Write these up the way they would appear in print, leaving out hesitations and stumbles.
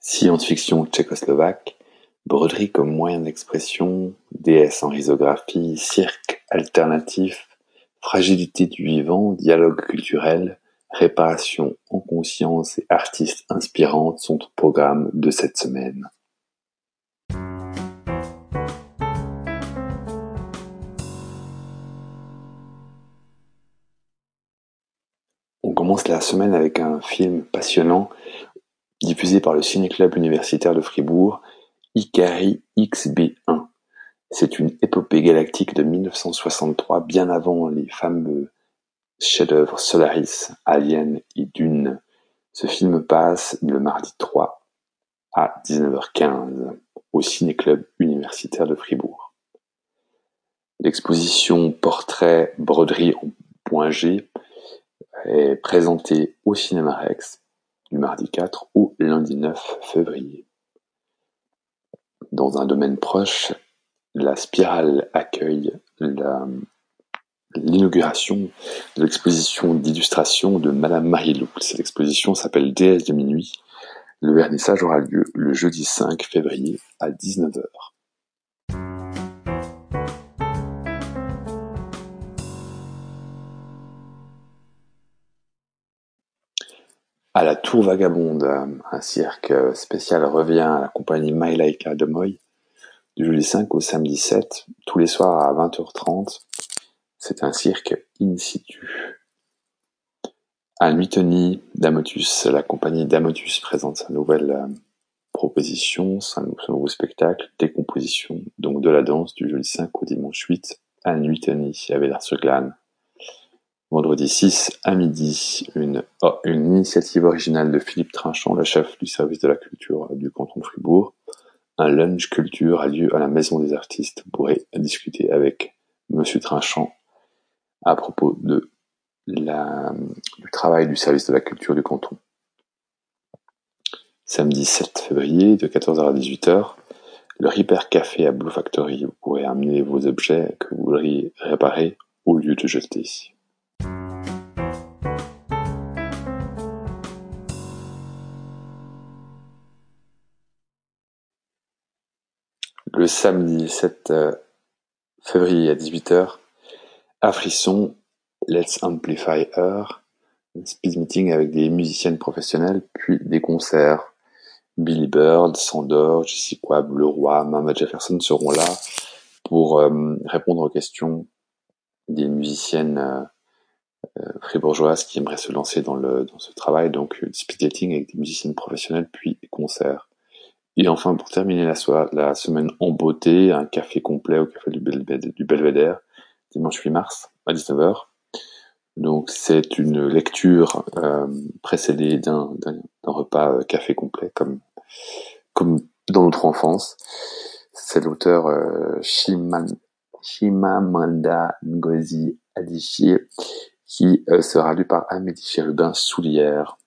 science-fiction tchécoslovaque, broderie comme moyen d'expression, déesse en risographie, cirque alternatif, fragilité du vivant, dialogue culturel, réparation en conscience et artistes inspirantes sont au programme de cette semaine. On commence la semaine avec un film passionnant diffusé par le Cinéclub Universitaire de Fribourg, Icarie XB1. C'est une épopée galactique de 1963, bien avant les fameux chefs-d'œuvre Solaris, Alien et Dune. Ce film passe le mardi 3 à 19h15 au Cinéclub Universitaire de Fribourg. L'exposition Portrait Broderie en point G est présentée au Cinéma Rex du mardi 4 au lundi 9 février. Dans un domaine proche, la Spirale accueille l'inauguration de l'exposition d'illustration de Madame Marie Loup. Cette exposition s'appelle Déesse de minuit. Le vernissage aura lieu le jeudi 5 février à 19h. À la Tour Vagabonde, un cirque spécial revient à la compagnie My Laika de Moy du jeudi 5 au samedi 7, tous les soirs à 20h30. C'est un cirque in situ. À Nuitoni, Damotus, la compagnie Damotus présente sa nouvelle proposition, son nouveau spectacle, Décomposition, donc de la danse, du jeudi 5 au dimanche 8 à Nuitoni, à Vélar-sur-Glane. Vendredi 6 à midi, une initiative originale de Philippe Trinchant, le chef du service de la culture du canton de Fribourg. Un lunch culture a lieu à la Maison des Artistes. Vous pourrez discuter avec Monsieur Trinchant à propos du travail du service de la culture du canton. Samedi 7 février, de 14h à 18h, le Repair Café à Blue Factory. Vous pourrez amener vos objets que vous voudriez réparer au lieu de jeter. Le samedi 7 février à 18h, à Frisson, Let's Amplify Earth, un speed meeting avec des musiciennes professionnelles, puis des concerts. Billy Bird, Sandor, Blu-Roy, Mama Jefferson seront là pour répondre aux questions des musiciennes fribourgeoises qui aimeraient se lancer dans ce travail. Donc, speed dating avec des musiciennes professionnelles, puis des concerts. Et enfin, pour terminer la semaine en beauté, un café complet au café du Belvédère, dimanche 8 mars à 19h. Donc c'est une lecture précédée d'un repas café complet, comme dans notre enfance. C'est l'auteur Chimamanda Ngozi Adichie qui sera lu par Amédie Chérubin Soulière.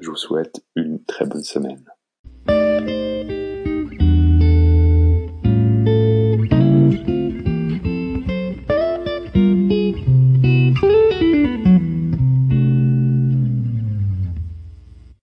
Je vous souhaite une très bonne semaine.